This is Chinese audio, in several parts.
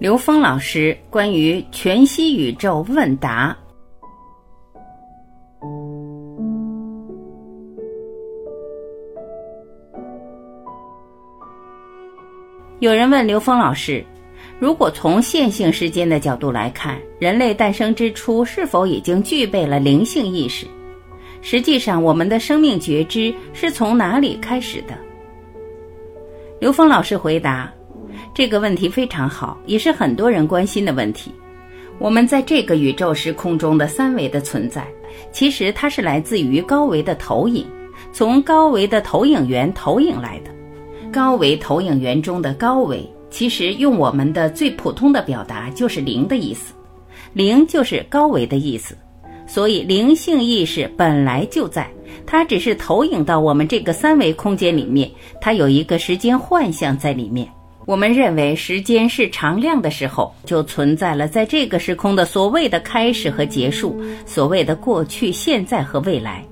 刘丰老师关于全息宇宙问答。有人问刘丰老师，如果从线性时间的角度来看，人类诞生之初是否已经具备了灵性意识？实际上，我们的生命觉知是从哪里开始的？刘丰老师回答，这个问题非常好，也是很多人关心的问题。我们在这个宇宙时空中的三维的存在，其实它是来自于高维的投影，从高维的投影源投影来的。高维投影源中的高维，其实用我们的最普通的表达就是灵的意思，灵就是高维的意思。所以灵性意识本来就在，它只是投影到我们这个三维空间里面，它有一个时间幻象在里面。我们认为时间是常量的时候，就存在了在这个时空的所谓的开始和结束，所谓的过去、现在和未来。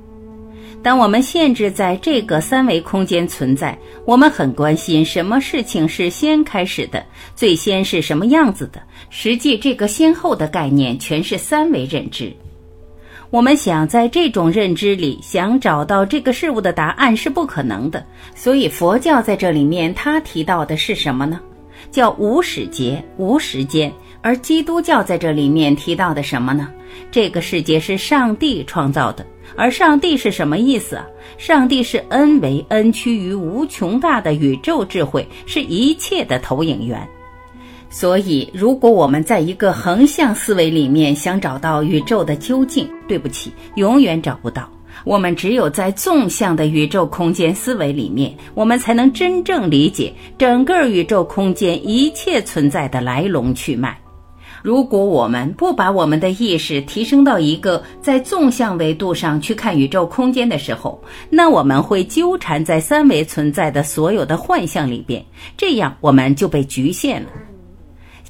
当我们限制在这个三维空间存在，我们很关心什么事情是先开始的，最先是什么样子的。实际这个先后的概念全是三维认知。我们想在这种认知里想找到这个事物的答案是不可能的，所以佛教在这里面他提到的是什么呢？叫无始劫、无时间。而基督教在这里面提到的什么呢？这个世界是上帝创造的，而上帝是什么意思啊？上帝是 n 为 n 趋于无穷大的宇宙智慧，是一切的投影源。所以如果我们在一个横向思维里面想找到宇宙的究竟，对不起，永远找不到。我们只有在纵向的宇宙空间思维里面，我们才能真正理解整个宇宙空间一切存在的来龙去脉。如果我们不把我们的意识提升到一个在纵向维度上去看宇宙空间的时候，那我们会纠缠在三维存在的所有的幻象里边，这样我们就被局限了。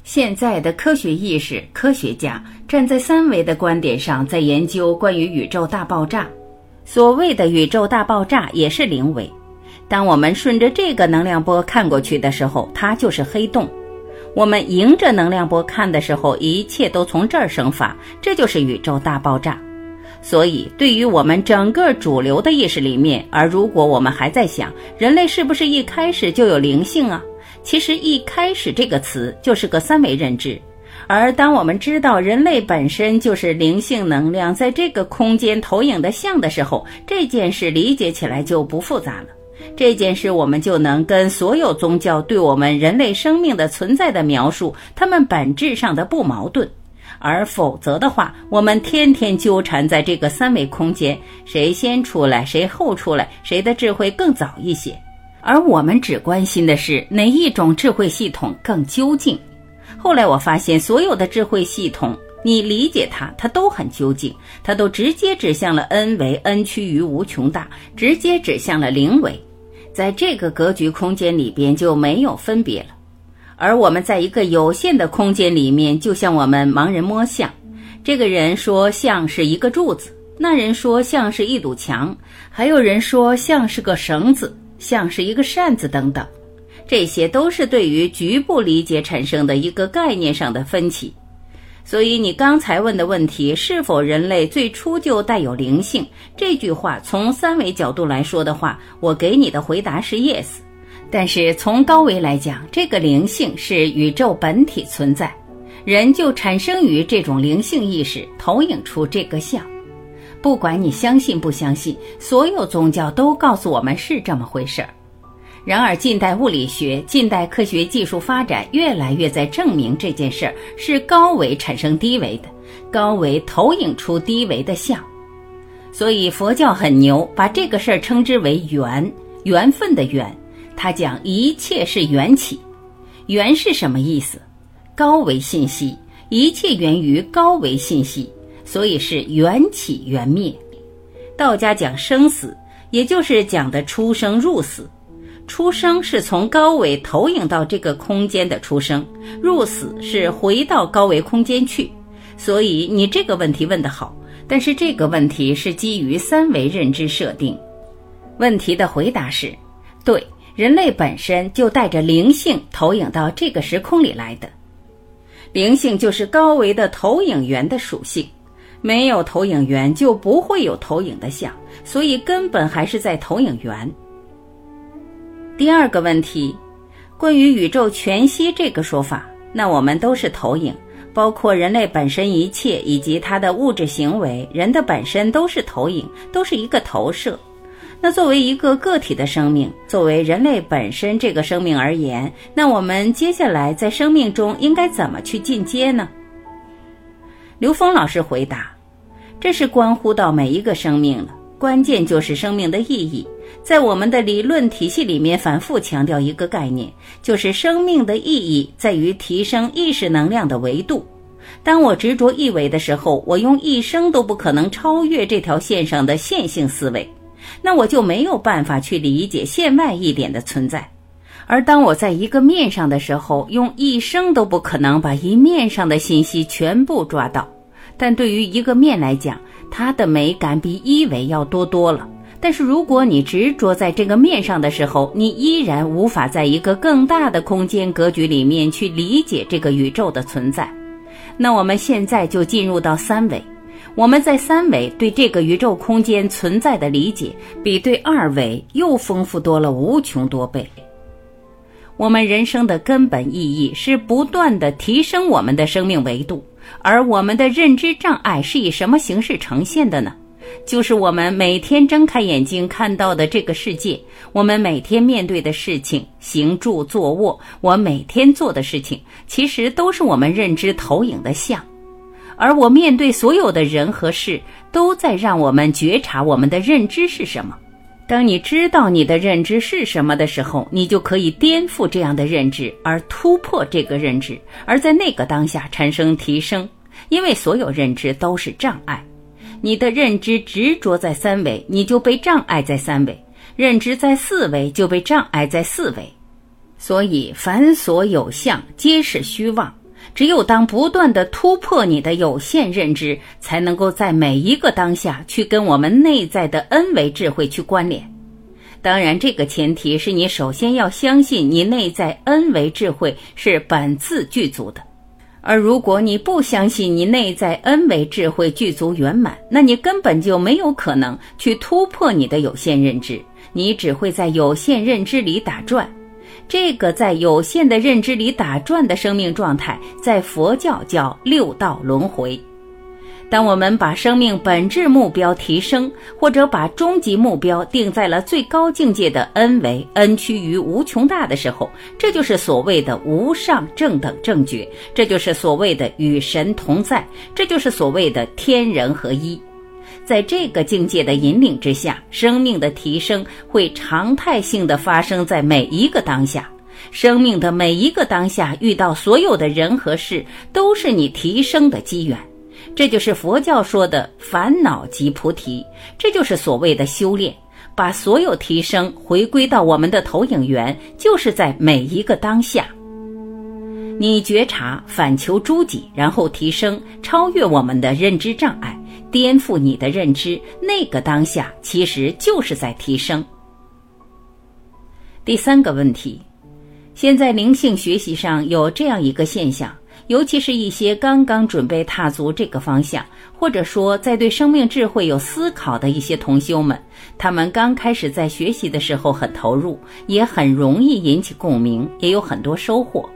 现在的科学意识，科学家站在三维的观点上在研究关于宇宙大爆炸。所谓的宇宙大爆炸也是零维，当我们顺着这个能量波看过去的时候，它就是黑洞。我们迎着能量波看的时候，一切都从这儿生发，这就是宇宙大爆炸。所以对于我们整个主流的意识里面，而如果我们还在想人类是不是一开始就有灵性啊，其实一开始这个词就是个三维认知。而当我们知道人类本身就是灵性能量在这个空间投影的像的时候，这件事理解起来就不复杂了。这件事我们就能跟所有宗教对我们人类生命的存在的描述，它们本质上的不矛盾。而否则的话，我们天天纠缠在这个三维空间，谁先出来，谁后出来，谁的智慧更早一些。而我们只关心的是哪一种智慧系统更究竟。后来我发现所有的智慧系统，你理解它，它都很究竟，它都直接指向了 n 为 n 趋于无穷大，直接指向了零维。在这个格局空间里边就没有分别了。而我们在一个有限的空间里面，就像我们盲人摸象，这个人说像是一个柱子，那人说像是一堵墙，还有人说像是个绳子，像是一个扇子等等。这些都是对于局部理解产生的一个概念上的分歧。所以你刚才问的问题，是否人类最初就带有灵性，这句话从三维角度来说的话，我给你的回答是 yes。 但是从高维来讲，这个灵性是宇宙本体存在，人就产生于这种灵性意识，投影出这个像。不管你相信不相信，所有宗教都告诉我们是这么回事儿。然而近代物理学、近代科学技术发展越来越在证明这件事儿是高维产生低维的，高维投影出低维的像。所以佛教很牛，把这个事儿称之为缘，缘分的缘。他讲一切是缘起。缘是什么意思？高维信息，一切源于高维信息，所以是缘起缘灭。道家讲生死，也就是讲的出生入死。出生是从高维投影到这个空间的出生，入死是回到高维空间去。所以你这个问题问得好，但是这个问题是基于三维认知设定。问题的回答是，对，人类本身就带着灵性投影到这个时空里来的。灵性就是高维的投影源的属性，没有投影源就不会有投影的像，所以根本还是在投影源。第二个问题，关于宇宙全息这个说法，那我们都是投影，包括人类本身一切以及它的物质行为，人的本身都是投影，都是一个投射。那作为一个个体的生命，作为人类本身这个生命而言，那我们接下来在生命中应该怎么去进阶呢？刘峰老师回答，这是关乎到每一个生命了，关键就是生命的意义。在我们的理论体系里面反复强调一个概念，就是生命的意义在于提升意识能量的维度。当我执着一维的时候，我用一生都不可能超越这条线上的线性思维，那我就没有办法去理解线外一点的存在。而当我在一个面上的时候，用一生都不可能把一面上的信息全部抓到，但对于一个面来讲，它的美感比一维要多多了。但是如果你执着在这个面上的时候，你依然无法在一个更大的空间格局里面去理解这个宇宙的存在。那我们现在就进入到三维，我们在三维对这个宇宙空间存在的理解，比对二维又丰富多了无穷多倍。我们人生的根本意义是不断地提升我们的生命维度，而我们的认知障碍是以什么形式呈现的呢？就是我们每天睁开眼睛看到的这个世界，我们每天面对的事情，行住坐卧，我每天做的事情，其实都是我们认知投影的像。而我面对所有的人和事，都在让我们觉察我们的认知是什么。当你知道你的认知是什么的时候，你就可以颠覆这样的认知，而突破这个认知，而在那个当下产生提升。因为所有认知都是障碍，你的认知执着在三维，你就被障碍在三维；认知在四维，就被障碍在四维。所以凡所有相，皆是虚妄。只有当不断地突破你的有限认知，才能够在每一个当下去跟我们内在的 N 维智慧去关联。当然，这个前提是你首先要相信你内在 N 维智慧是本自具足的。而如果你不相信你内在 N 维智慧具足圆满，那你根本就没有可能去突破你的有限认知，你只会在有限认知里打转。这个在有限的认知里打转的生命状态，在佛教叫六道轮回。当我们把生命本质目标提升，或者把终极目标定在了最高境界的 N 维， N 趋于无穷大的时候，这就是所谓的无上正等正觉，这就是所谓的与神同在，这就是所谓的天人合一。在这个境界的引领之下，生命的提升会常态性的发生在每一个当下。生命的每一个当下遇到所有的人和事，都是你提升的机缘。这就是佛教说的烦恼即菩提，这就是所谓的修炼。把所有提升回归到我们的投影源，就是在每一个当下。你觉察，反求诸己，然后提升，超越我们的认知障碍，颠覆你的认知，那个当下其实就是在提升。第三个问题，现在灵性学习上有这样一个现象，尤其是一些刚刚准备踏足这个方向，或者说在对生命智慧有思考的一些同修们，他们刚开始在学习的时候很投入，也很容易引起共鸣，也有很多收获。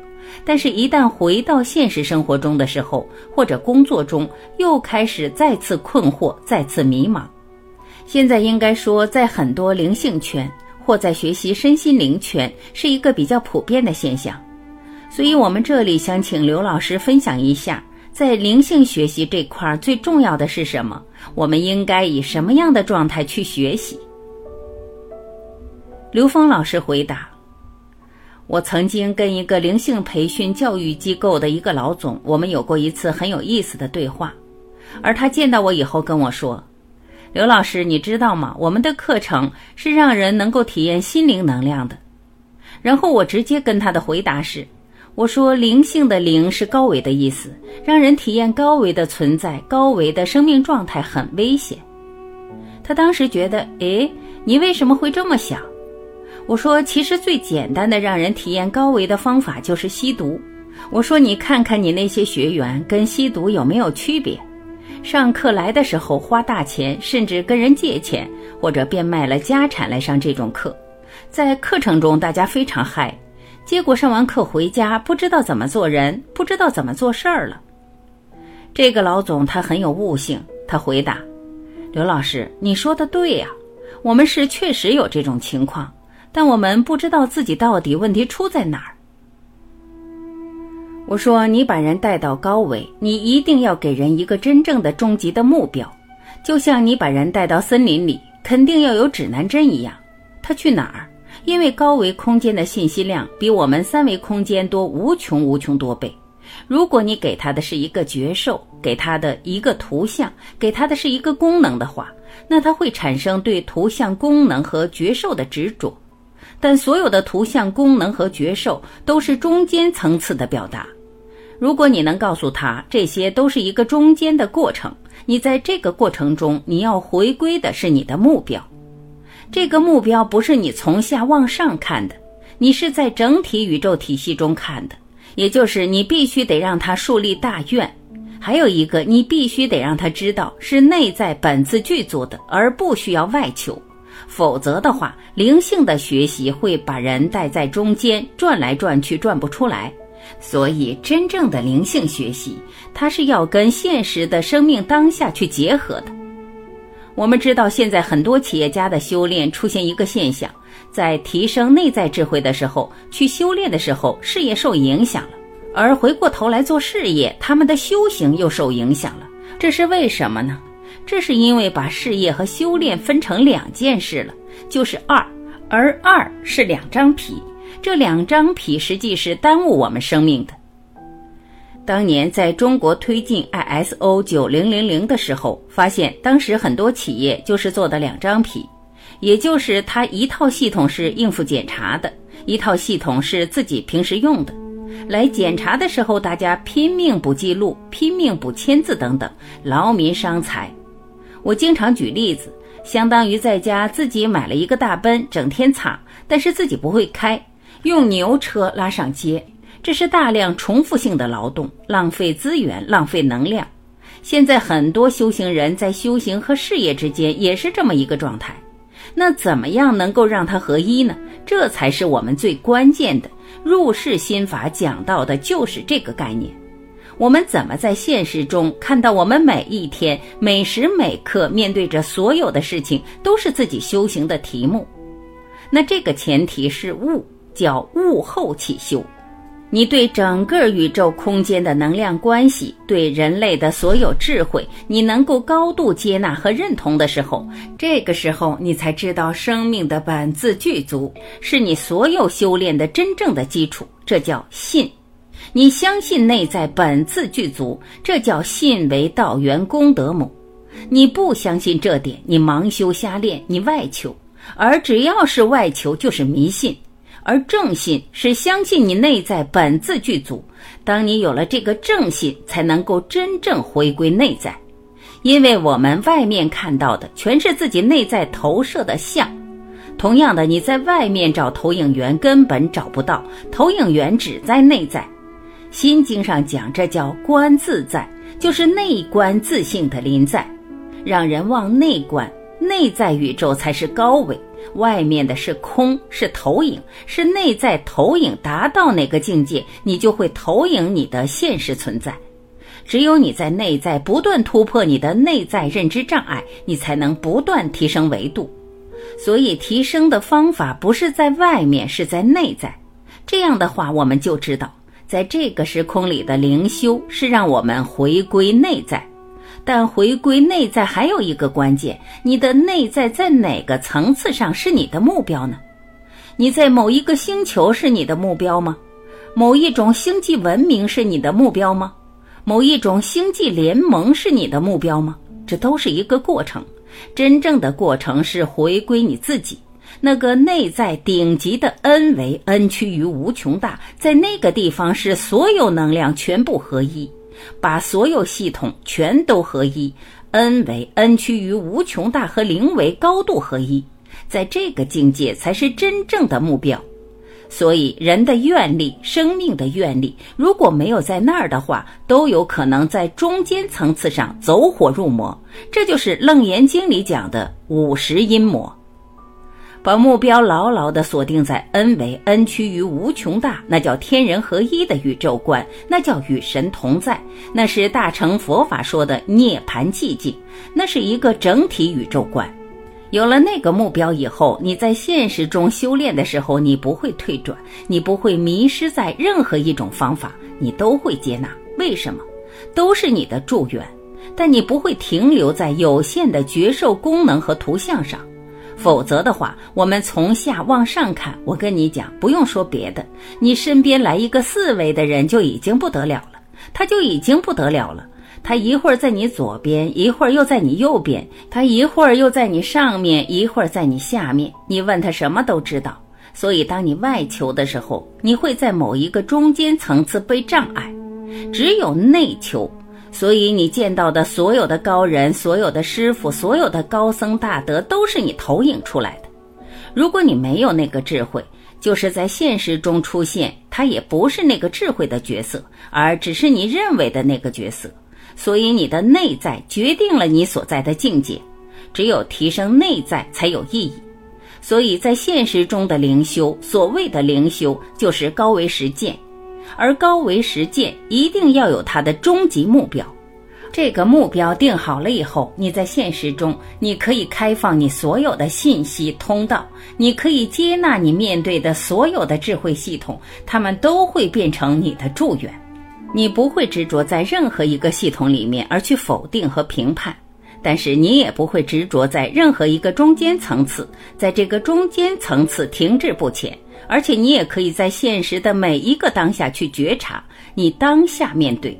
但是一旦回到现实生活中的时候，或者工作中，又开始再次困惑，再次迷茫。现在应该说，在很多灵性圈，或在学习身心灵圈，是一个比较普遍的现象。所以我们这里想请刘老师分享一下，在灵性学习这块最重要的是什么？我们应该以什么样的状态去学习？刘峰老师回答，我曾经跟一个灵性培训教育机构的一个老总，我们有过一次很有意思的对话。而他见到我以后跟我说，刘老师，你知道吗？我们的课程是让人能够体验心灵能量的。然后我直接跟他的回答是，我说灵性的灵是高维的意思，让人体验高维的存在，高维的生命状态很危险。他当时觉得，诶，你为什么会这么想？我说，其实最简单的让人体验高维的方法就是吸毒，我说你看看你那些学员跟吸毒有没有区别？上课来的时候花大钱，甚至跟人借钱，或者变卖了家产来上这种课。在课程中大家非常嗨，结果上完课回家不知道怎么做人，不知道怎么做事儿了。这个老总他很有悟性，他回答：刘老师，你说的对呀，我们是确实有这种情况，但我们不知道自己到底问题出在哪儿。我说你把人带到高维，你一定要给人一个真正的终极的目标，就像你把人带到森林里，肯定要有指南针一样。他去哪儿？因为高维空间的信息量比我们三维空间多无穷多倍。如果你给他的是一个觉受，给他的一个图像，给他的是一个功能的话，那他会产生对图像功能和觉受的执着。但所有的图像功能和觉受都是中间层次的表达。如果你能告诉他，这些都是一个中间的过程，你在这个过程中，你要回归的是你的目标。这个目标不是你从下往上看的，你是在整体宇宙体系中看的，也就是你必须得让他树立大愿。还有一个，你必须得让他知道是内在本自具足的，而不需要外求。否则的话，灵性的学习会把人带在中间，转来转去，转不出来。所以真正的灵性学习，它是要跟现实的生命当下去结合的。我们知道现在很多企业家的修炼出现一个现象，在提升内在智慧的时候，去修炼的时候，事业受影响了，而回过头来做事业，他们的修行又受影响了。这是为什么呢？这是因为把事业和修炼分成两件事了，就是二，而二是两张皮，这两张皮实际是耽误我们生命的。当年在中国推进 ISO 9000的时候，发现当时很多企业就是做的两张皮，也就是它一套系统是应付检查的，一套系统是自己平时用的。来检查的时候，大家拼命不记录，拼命不签字等等，劳民伤财。我经常举例子，相当于在家自己买了一个大奔，整天擦，但是自己不会开，用牛车拉上街，这是大量重复性的劳动，浪费资源，浪费能量。现在很多修行人在修行和事业之间也是这么一个状态。那怎么样能够让它合一呢？这才是我们最关键的，入世心法讲到的就是这个概念。我们怎么在现实中看到我们每一天每时每刻面对着所有的事情都是自己修行的题目？那这个前提是悟，叫悟后起修。你对整个宇宙空间的能量关系，对人类的所有智慧，你能够高度接纳和认同的时候，这个时候你才知道生命的本自具足，是你所有修炼的真正的基础，这叫信。你相信内在本自具足，这叫信为道源功德母。你不相信这点，你盲修瞎练，你外求，而只要是外求就是迷信。而正信是相信你内在本自具足，当你有了这个正信，才能够真正回归内在。因为我们外面看到的全是自己内在投射的像，同样的，你在外面找投影源根本找不到，投影源只在内在。心经上讲，这叫观自在，就是内观自性的临在，让人往内观，内在宇宙才是高维，外面的是空，是投影，是内在投影。达到哪个境界，你就会投影你的现实存在。只有你在内在不断突破你的内在认知障碍，你才能不断提升维度。所以提升的方法不是在外面，是在内在。这样的话，我们就知道在这个时空里的灵修是让我们回归内在。但回归内在还有一个关键，你的内在在哪个层次上是你的目标呢？你在某一个星球是你的目标吗？某一种星际文明是你的目标吗？某一种星际联盟是你的目标吗？这都是一个过程，真正的过程是回归你自己，那个内在顶级的恩为恩趋于无穷大，在那个地方是所有能量全部合一，把所有系统全都合一，恩为恩趋于无穷大和灵为高度合一，在这个境界才是真正的目标。所以人的愿力，生命的愿力，如果没有在那儿的话，都有可能在中间层次上走火入魔。这就是《楞严经》里讲的50阴魔。把目标牢牢地锁定在 n 为 n 趋于无穷大，那叫天人合一的宇宙观，那叫与神同在，那是大乘佛法说的涅盘寂静，那是一个整体宇宙观。有了那个目标以后，你在现实中修炼的时候，你不会退转，你不会迷失在任何一种方法，你都会接纳。为什么？都是你的助缘，但你不会停留在有限的觉受功能和图像上。否则的话，我们从下往上看，我跟你讲，不用说别的，你身边来一个四维的人就已经不得了了，他就已经不得了了。他一会儿在你左边，一会儿又在你右边，他一会儿又在你上面，一会儿在你下面，你问他什么都知道。所以当你外求的时候，你会在某一个中间层次被障碍，只有内求。所以你见到的所有的高人，所有的师父，所有的高僧大德，都是你投影出来的。如果你没有那个智慧，就是在现实中出现，他也不是那个智慧的角色，而只是你认为的那个角色。所以你的内在决定了你所在的境界，只有提升内在才有意义。所以在现实中的灵修，所谓的灵修就是高维实践，而高维实践一定要有它的终极目标。这个目标定好了以后，你在现实中你可以开放你所有的信息通道，你可以接纳你面对的所有的智慧系统，它们都会变成你的助缘。你不会执着在任何一个系统里面而去否定和评判，但是你也不会执着在任何一个中间层次，在这个中间层次停滞不前。而且你也可以在现实的每一个当下去觉察，你当下面对。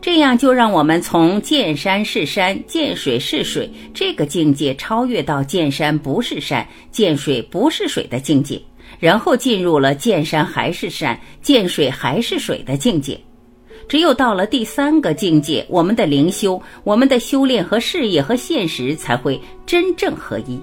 这样就让我们从见山是山，见水是水这个境界超越到见山不是山，见水不是水的境界，然后进入了见山还是山，见水还是水的境界。只有到了第三个境界，我们的灵修，我们的修炼和事业和现实才会真正合一。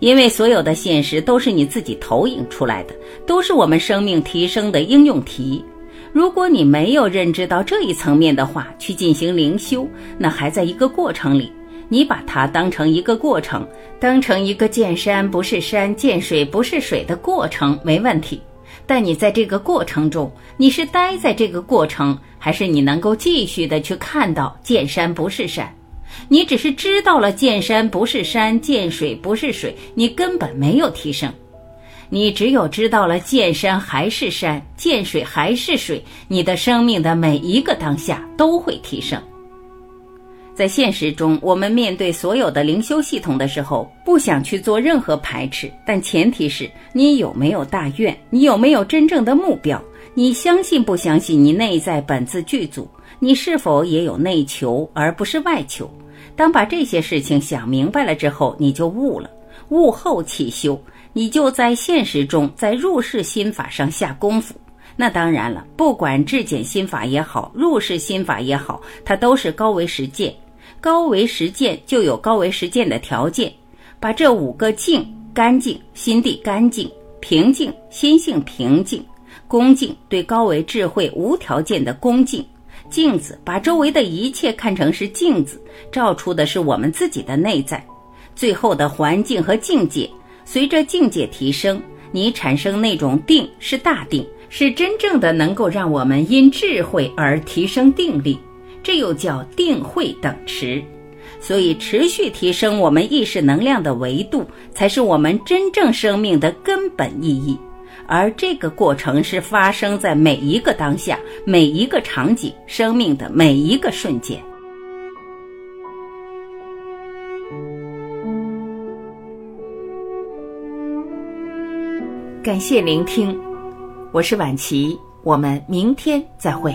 因为所有的现实都是你自己投影出来的，都是我们生命提升的应用题。如果你没有认知到这一层面的话，去进行灵修，那还在一个过程里。你把它当成一个过程，当成一个见山不是山，见水不是水的过程没问题。但你在这个过程中，你是待在这个过程，还是你能够继续的去看到见山不是山？你只是知道了见山不是山，见水不是水，你根本没有提升。你只有知道了见山还是山，见水还是水，你的生命的每一个当下都会提升。在现实中，我们面对所有的灵修系统的时候，不想去做任何排斥，但前提是你有没有大愿，你有没有真正的目标，你相信不相信你内在本自具足，你是否也有内求而不是外求。当把这些事情想明白了之后，你就悟了，悟后起修，你就在现实中在入世心法上下功夫。那当然了，不管质检心法也好，入世心法也好，它都是高维实践。高维实践就有高维实践的条件，把这五个静，干净，心地干净，平静，心性平静，恭敬，对高维智慧无条件的恭敬，镜子，把周围的一切看成是镜子，照出的是我们自己的内在。最后的环境和境界，随着境界提升，你产生那种定，是大定，是真正的能够让我们因智慧而提升定力，这又叫定慧等持。所以持续提升我们意识能量的维度，才是我们真正生命的根本意义。而这个过程是发生在每一个当下，每一个场景，生命的每一个瞬间。感谢聆听，我是婉琪，我们明天再会。